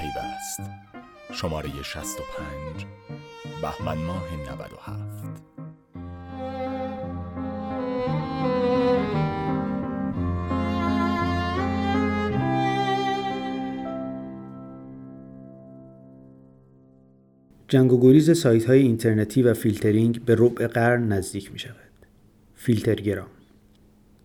پیوست شماره 65 بهمن ماه 97. جنگ و گریز سایت‌های اینترنتی و فیلترینگ به ربع قرن نزدیک می‌شود. فیلترگرام.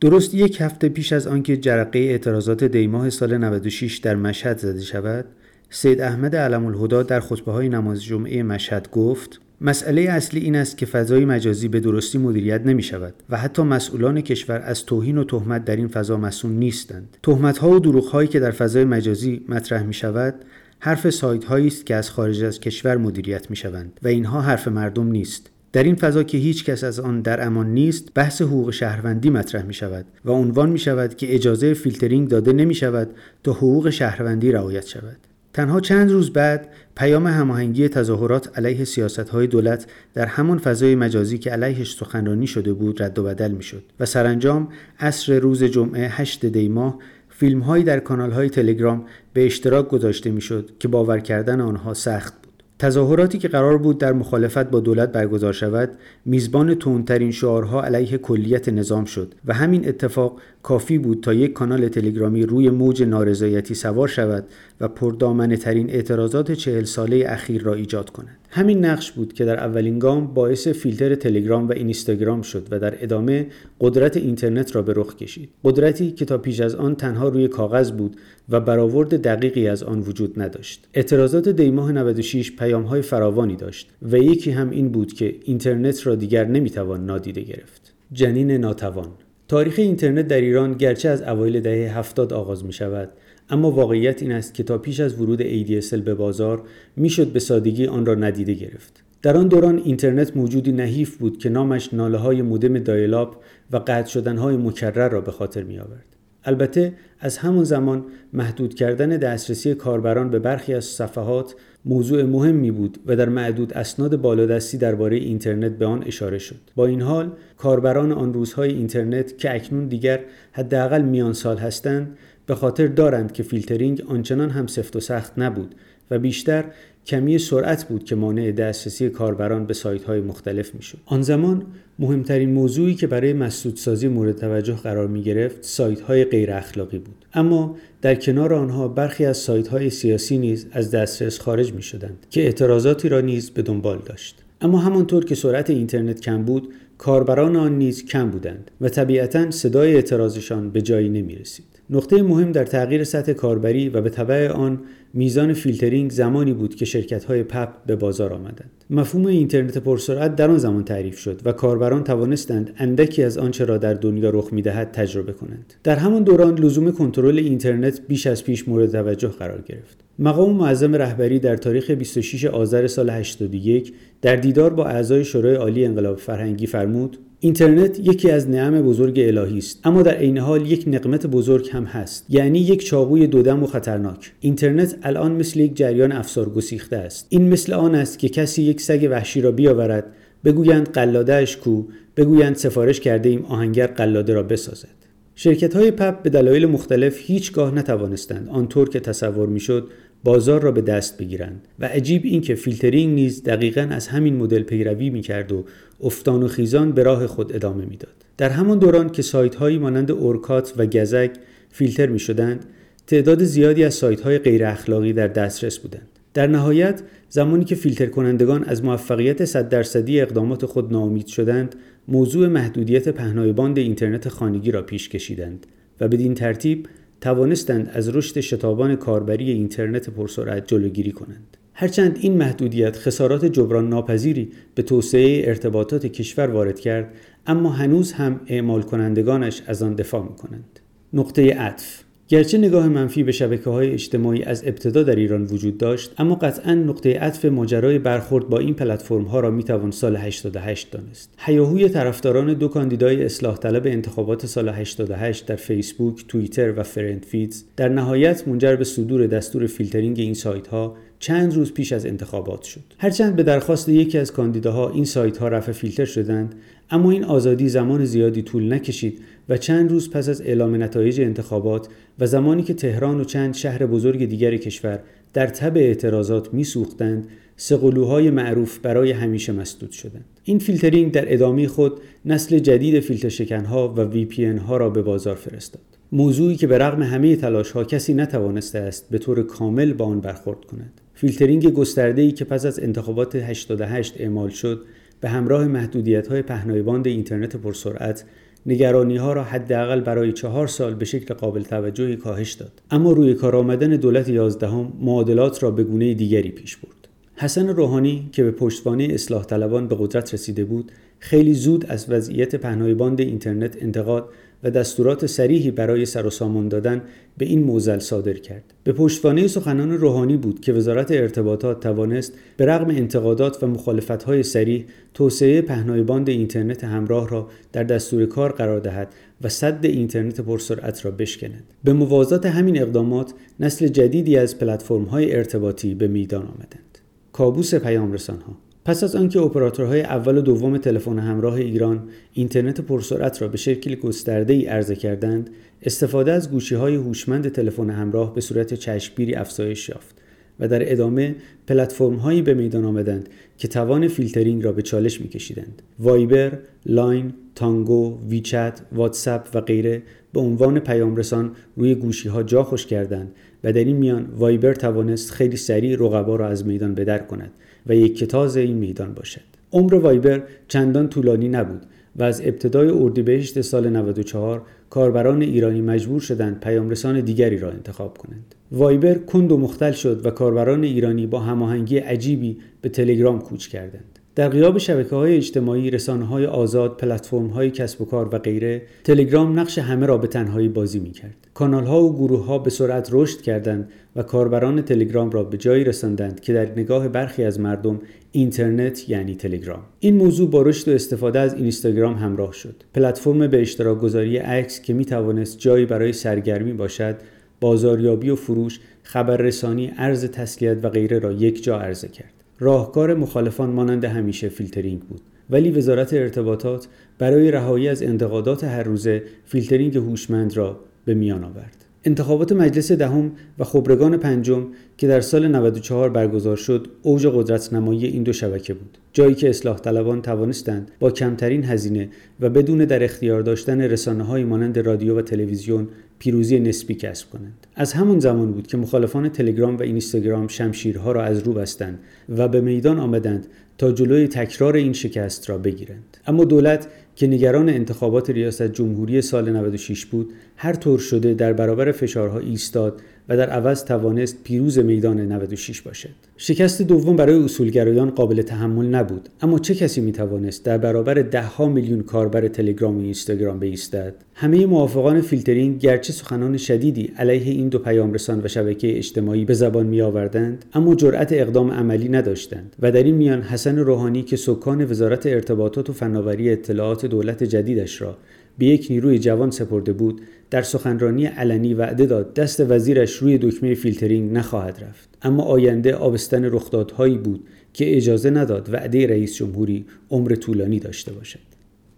درست یک هفته پیش از آنکه جرقه اعتراضات دیماه سال 96 در مشهد زده شود، سید احمد علم الهدا در خطبه‌های نماز جمعه مشهد گفت: مسئله اصلی این است که فضای مجازی به درستی مدیریت نمی‌شود و حتی مسئولان کشور از توهین و تهمت در این فضا معصوم نیستند. تهمت‌ها و دروغ‌هایی که در فضای مجازی مطرح می‌شود، حرف سایت‌هایی است که از خارج از کشور مدیریت می‌شوند و اینها حرف مردم نیست. در این فضا که هیچ کس از آن در امان نیست، بحث حقوق شهروندی مطرح می شود و عنوان می شود که اجازه فیلترینگ داده نمی شود تا حقوق شهروندی رعایت شود. تنها چند روز بعد، پیام هماهنگی تظاهرات علیه سیاست‌های دولت در همان فضای مجازی که علیهش سخنرانی شده بود رد و بدل می شد و سرانجام عصر روز جمعه 8 دی ماه فیلم‌هایی در کانال‌های تلگرام به اشتراک گذاشته می شد که باور کردن آنها سخت. تظاهراتی که قرار بود در مخالفت با دولت برگزار شود، میزبان تندترین شعارها علیه کلیت نظام شد و همین اتفاق کافی بود تا یک کانال تلگرامی روی موج نارضایتی سوار شود و پردامنه ترین اعتراضات 40 ساله اخیر را ایجاد کند. همین نقش بود که در اولین گام باعث فیلتر تلگرام و اینستاگرام شد و در ادامه قدرت اینترنت را به رخ کشید. قدرتی که تا پیش از آن تنها روی کاغذ بود و برآورد دقیقی از آن وجود نداشت. اعتراضات دی ماه 96 پیام‌های فراوانی داشت و یکی هم این بود که اینترنت را دیگر نمیتوان نادیده گرفت. جنین ناتوان. تاریخ اینترنت در ایران گرچه از اوایل دهه 70 آغاز می شود، اما واقعیت این است که تا پیش از ورود ADSL به بازار میشد به سادگی آن را نادیده گرفت. در آن دوران اینترنت موجودی نحیف بود که نامش ناله‌های مودم دایل‌آپ و قطع شدن‌های مکرر را به خاطر می‌آورد. البته از همان زمان محدود کردن دسترسی کاربران به برخی از صفحات موضوع مهمی بود و در معدود اسناد بالادستی درباره اینترنت به آن اشاره شد. با این حال کاربران آن روزهای اینترنت که اکنون دیگر حداقل میان سال هستند، به خاطر دارند که فیلترینگ آنچنان هم سفت و سخت نبود و بیشتر کمی سرعت بود که مانع دسترسی کاربران به سایت‌های مختلف می‌شد. آن زمان مهمترین موضوعی که برای مسدودسازی مورد توجه قرار می‌گرفت سایت‌های غیر اخلاقی بود. اما در کنار آنها برخی از سایت‌های سیاسی نیز از دسترس خارج می‌شدند که اعتراضاتی را نیز به دنبال داشت. اما همانطور که سرعت اینترنت کم بود، کاربران آن نیز کم بودند و طبیعتاً صدای اعتراضشان به جایی نمی‌رسید. نقطه مهم در تغییر سطح کاربری و به تبع آن میزان فیلترینگ زمانی بود که شرکت‌های پپ به بازار آمدند. مفهوم اینترنت پرسرعت در آن زمان تعریف شد و کاربران توانستند اندکی از آنچه را در دنیا رخ می‌دهد تجربه کنند. در همان دوران لزوم کنترل اینترنت بیش از پیش مورد توجه قرار گرفت. مقام معظم رهبری در تاریخ 26 آذر سال 81 در دیدار با اعضای شورای عالی انقلاب فرهنگی فرمود: اینترنت یکی از نعم بزرگ الهی است، اما در عین حال یک نقمت بزرگ هم هست، یعنی یک چاقوی دودم و خطرناک. اینترنت الان مثل یک جریان افسار گسیخته است. این مثل آن است که کسی یک سگ وحشی را بیاورد، بگویند قلاده اش کو، بگویند سفارش کرده ایم آهنگر قلاده را بسازد. شرکت‌های پپ به دلایل مختلف هیچگاه نتوانستند آنطور که تصور می‌شد بازار را به دست بگیرند و عجیب این که فیلترینگ نیز دقیقاً از همین مدل پیروی می‌کرد و افتان و خیزان به راه خود ادامه می‌داد. در همان دوران که سایت‌هایی مانند اورکات و گزک فیلتر می‌شدند، تعداد زیادی از سایت‌های غیر اخلاقی در دسترس بودند. در نهایت زمانی که فیلتر کنندگان از موفقیت 100% اقدامات خود ناامید شدند، موضوع محدودیت پهنای باند اینترنت خانگی را پیش کشیدند و بدین ترتیب توانستند از رشد شتابان کاربری اینترنت پرسرعت جلوگیری کنند. هرچند این محدودیت خسارات جبران ناپذیری به توسعه ارتباطات کشور وارد کرد، اما هنوز هم اعمال کنندگانش از آن دفاع می‌کنند. نقطه عطف. گرچه نگاه منفی به شبکه‌های اجتماعی از ابتدا در ایران وجود داشت، اما قطعاً نقطه عطف ماجرای برخورد با این پلتفرم‌ها را میتوان سال 88 دانست. هیاهوی طرفداران دو کاندیدای اصلاح طلب انتخابات سال 88 در فیسبوک، توییتر و فرندفیدز در نهایت منجر به صدور دستور فیلترینگ این سایت‌ها چند روز پیش از انتخابات شد. هرچند به درخواست یکی از کاندیداها این سایت‌ها رفع فیلتر شدند، اما این آزادی زمان زیادی طول نکشید و چند روز پس از اعلام نتایج انتخابات و زمانی که تهران و چند شهر بزرگ دیگر کشور در تب اعتراضات می‌سوختند، سقلوهای معروف برای همیشه مسدود شدند. این فیلترینگ در ادامه خود نسل جدید فیلترشکن‌ها و وی پی ان‌ها را به بازار فرستاد. موضوعی که به رغم همه تلاش‌ها کسی نتوانسته است به طور کامل با آن برخورد کند. فیلترینگ گسترده‌ای که پس از انتخابات 88 اعمال شد، به همراه محدودیت‌های پهنایباند اینترنت پرسرعت، نگرانی‌ها را حداقل برای 4 سال به شکل قابل توجهی کاهش داد. اما روی کار آمدن دولت 11ام معادلات را به گونه دیگری پیش برد. حسن روحانی که به پشتوانه اصلاح طلبان به قدرت رسیده بود، خیلی زود از وضعیت پهنایباند اینترنت انتقاد و دستورات صریحی برای سر و سامان دادن به این معضل صادر کرد. به پشتوانه سخنان روحانی بود که وزارت ارتباطات توانست به رغم انتقادات و مخالفت‌های صریح توسعه پهنایباند اینترنت همراه را در دستور کار قرار دهد و سد اینترنت پرسرعت را بشکند. به موازات همین اقدامات، نسل جدیدی از پلتفرم‌های ارتباطی به میدان آمدند. کابوس پیام‌رسان‌ها. پس از آنکه اپراتورهای اول و دوم تلفن همراه ایران اینترنت پرسرعت را به شکل گسترده‌ای عرضه کردند، استفاده از گوشی‌های هوشمند تلفن همراه به صورت چشمگیری افزایش یافت و در ادامه پلتفرم‌هایی به میدان آمدند که توان فیلترینگ را به چالش می‌کشیدند. وایبر، لاین، تانگو، ویچت، واتساپ و غیره به عنوان پیامرسان روی گوشی‌ها جا خوش کردند و در این میان وایبر توانست خیلی سریع رقبا را از میدان بدر کند و یک کتاز این میدان باشد. عمر وایبر چندان طولانی نبود و از ابتدای اردیبهشت سال 94 کاربران ایرانی مجبور شدند پیامرسان دیگری را انتخاب کنند. وایبر کند و مختل شد و کاربران ایرانی با هماهنگی عجیبی به تلگرام کوچ کردند. در غیاب شبکه‌های اجتماعی، رسانه‌های آزاد، پلتفرم‌های کسب و کار و غیره، تلگرام نقش همه را به تنهایی بازی می‌کرد. کانال‌ها و گروه‌ها به سرعت رشد کردند و کاربران تلگرام را به جایی رساندند که در نگاه برخی از مردم اینترنت یعنی تلگرام. این موضوع با رشد و استفاده از اینستاگرام همراه شد. پلتفرم به اشتراک گذاری عکس که می‌توانست جایی برای سرگرمی باشد، بازاریابی و فروش، خبررسانی، ارز تسلیت و غیره را یک جا عرضه کرد. راهکار مخالفان مانند همیشه فیلترینگ بود، ولی وزارت ارتباطات برای رهایی از انتقادات هر روزه فیلترینگ هوشمند را به میان آورد. انتخابات مجلس دهم و خبرگان پنجم که در سال 94 برگزار شد، اوج قدرت نمایی این دو شبکه بود، جایی که اصلاح طلبان توانستند با کمترین هزینه و بدون در اختیار داشتن رسانه‌های مانند رادیو و تلویزیون پیروزی نسبی کسب کنند. از همون زمان بود که مخالفان تلگرام و اینستاگرام شمشیرها را از رو بستند و به میدان آمدند تا جلوی تکرار این شکست را بگیرند. اما دولت که نگران انتخابات ریاست جمهوری سال 96 بود، هر طور شده در برابر فشارها ایستاد و در عوض توانست پیروز میدان 96 باشد. شکست دوم برای اصولگرایان قابل تحمل نبود، اما چه کسی میتوانست در برابر دهها میلیون کاربر تلگرام و اینستاگرام بایستد؟ همه موافقان فیلترینگ گرچه سخنان شدیدی علیه این دو پیامرسان و شبکه اجتماعی به زبان میآوردند، اما جرأت اقدام عملی نداشتند و در این میان حسن روحانی که سکان وزارت ارتباطات و فناوری اطلاعات دولت جدیدش را به یک نیروی جوان سپرده بود، در سخنرانی علنی وعده داد دست وزیرش روی دکمه فیلترینگ نخواهد رفت. اما آینده آبستن رخدادهایی بود که اجازه نداد وعده رئیس جمهوری عمر طولانی داشته باشد.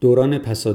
دوران پسا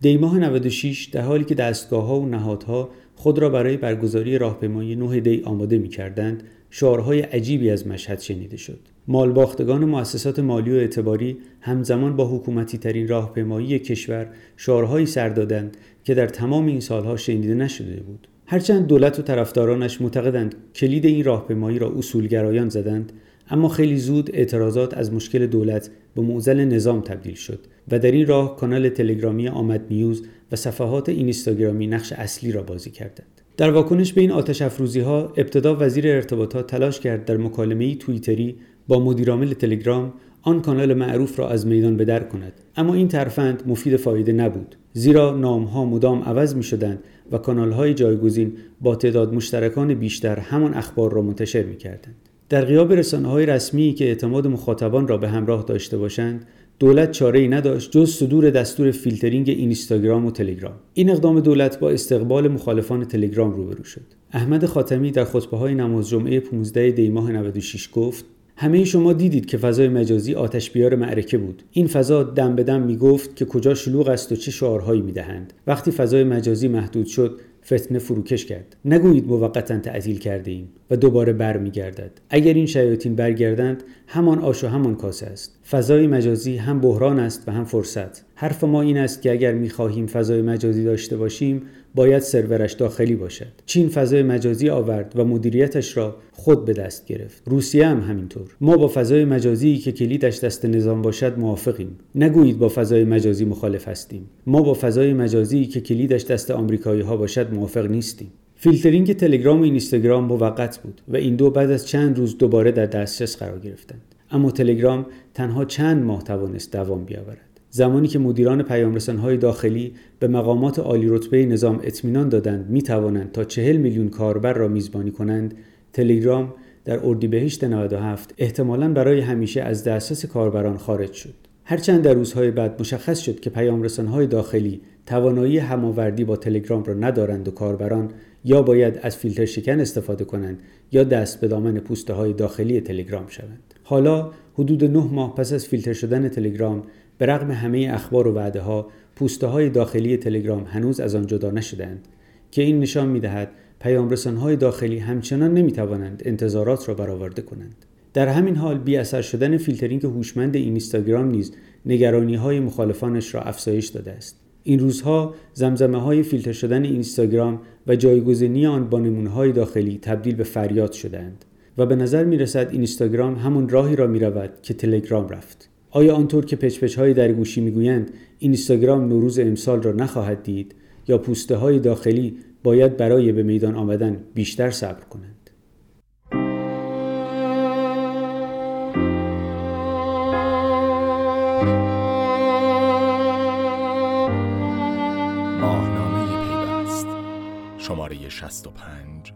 دیماه 96، در حالی که دستگاه‌ها و نهادها خود را برای برگزاری راهپیمایی 9 دی آماده می‌کردند، شعارهای عجیبی از مشهد شنیده شد. مالباختگان مؤسسات مالی و اعتباری همزمان با حکومتی ترین راهپیمایی کشور شعارهایی سر دادند که در تمام این سالها شنیده نشده بود. هرچند دولت و طرفدارانش معتقدند کلید این راهپیمایی را اصولگرایان زدند، اما خیلی زود اعتراضات از مشکل دولت به معضل نظام تبدیل شد و در این راه کانال تلگرامی آمد نیوز و صفحات اینستاگرامی نقش اصلی را بازی کردند. در واکنش به این آتش افروزی‌ها، ابتدا وزیر ارتباطات تلاش کرد در مکالمه‌ای توییتری با مدیرعامل تلگرام آن کانال معروف را از میدان بدر کند، اما این ترفند مفید فایده نبود، زیرا نام‌ها مدام عوض می‌شدند و کانال‌های جایگزین با تعداد مشترکان بیشتر همان اخبار را منتشر می‌کردند. در غیاب رسانه‌های رسمی که اعتماد مخاطبان را به همراه داشته باشند، دولت چاره‌ای نداشت جز صدور دستور فیلترینگ اینستاگرام و تلگرام. این اقدام دولت با استقبال مخالفان تلگرام روبرو شد. احمد خاتمی در خطبه‌های نماز جمعه 15 دی ماه 96 گفت: همه شما دیدید که فضای مجازی آتش بیار معرکه بود. این فضا دم به دم میگفت که کجا شلوغ است و چه شعارهایی میدهند. وقتی فضای مجازی محدود شد، فتنه فروکش کرد. نگویید موقتاً تعطیل کرده ایم و دوباره برمیگردد. اگر این شیاطین برگردند، همان آش و همان کاسه است. فضای مجازی هم بحران است و هم فرصت. حرف ما این است که اگر می‌خواهیم فضای مجازی داشته باشیم، باید سرورش داخلی باشد. چین فضای مجازی آورد و مدیریتش را خود به دست گرفت. روسیه هم همینطور. ما با فضای مجازی که کلیدش دست نظام باشد موافقیم. نگویید با فضای مجازی مخالف هستیم. ما با فضای مجازی که کلیدش دست آمریکایی‌ها باشد موافق نیستیم. فیلترینگ تلگرام و اینستاگرام موقت بود و این دو بعد از چند روز دوباره در دسترس قرار گرفتند. اما تلگرام تنها چند ماه توانست دوام بیاورد. زمانی که مدیران پیامرسان‌های داخلی به مقامات عالی رتبه نظام اطمینان دادند می‌توانند تا 40 میلیون کاربر را میزبانی کنند، تلگرام در اردیبهشت 97 احتمالاً برای همیشه از دسترس کاربران خارج شد. هرچند در روزهای بعد مشخص شد که پیامرسان‌های داخلی توانایی هماوردی با تلگرام را ندارند و کاربران یا باید از فیلتر شکن استفاده کنند یا دست به دامن پوسته‌های داخلی تلگرام شوند. حالا حدود 9 ماه پس از فیلتر شدن تلگرام، به رغم همه اخبار و وعده‌ها، پوسته‌های داخلی تلگرام هنوز از آن جدا نشدند که این نشان می‌دهد پیامرسان‌های داخلی همچنان نمی‌توانند انتظارات را برآورده کنند. در همین حال بی اثر شدن فیلترینگ هوشمند اینستاگرام نیز نگرانی‌های مخالفانش را افزایش داده است. این روزها زمزمه‌های فیلتر شدن اینستاگرام و جایگزینی آن با نمونه‌های داخلی تبدیل به فریاد شدند و به نظر می‌رسد اینستاگرام همون راهی را می‌رود که تلگرام رفت. آیا آنطور که پچ‌پچ‌های در گوشی میگویند اینستاگرام نوروز امسال را نخواهد دید یا پوسته‌های داخلی باید برای به میدان آمدن بیشتر صبر کنند؟ ماهنامه پیوست شماره 65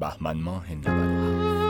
بهمن ماه 97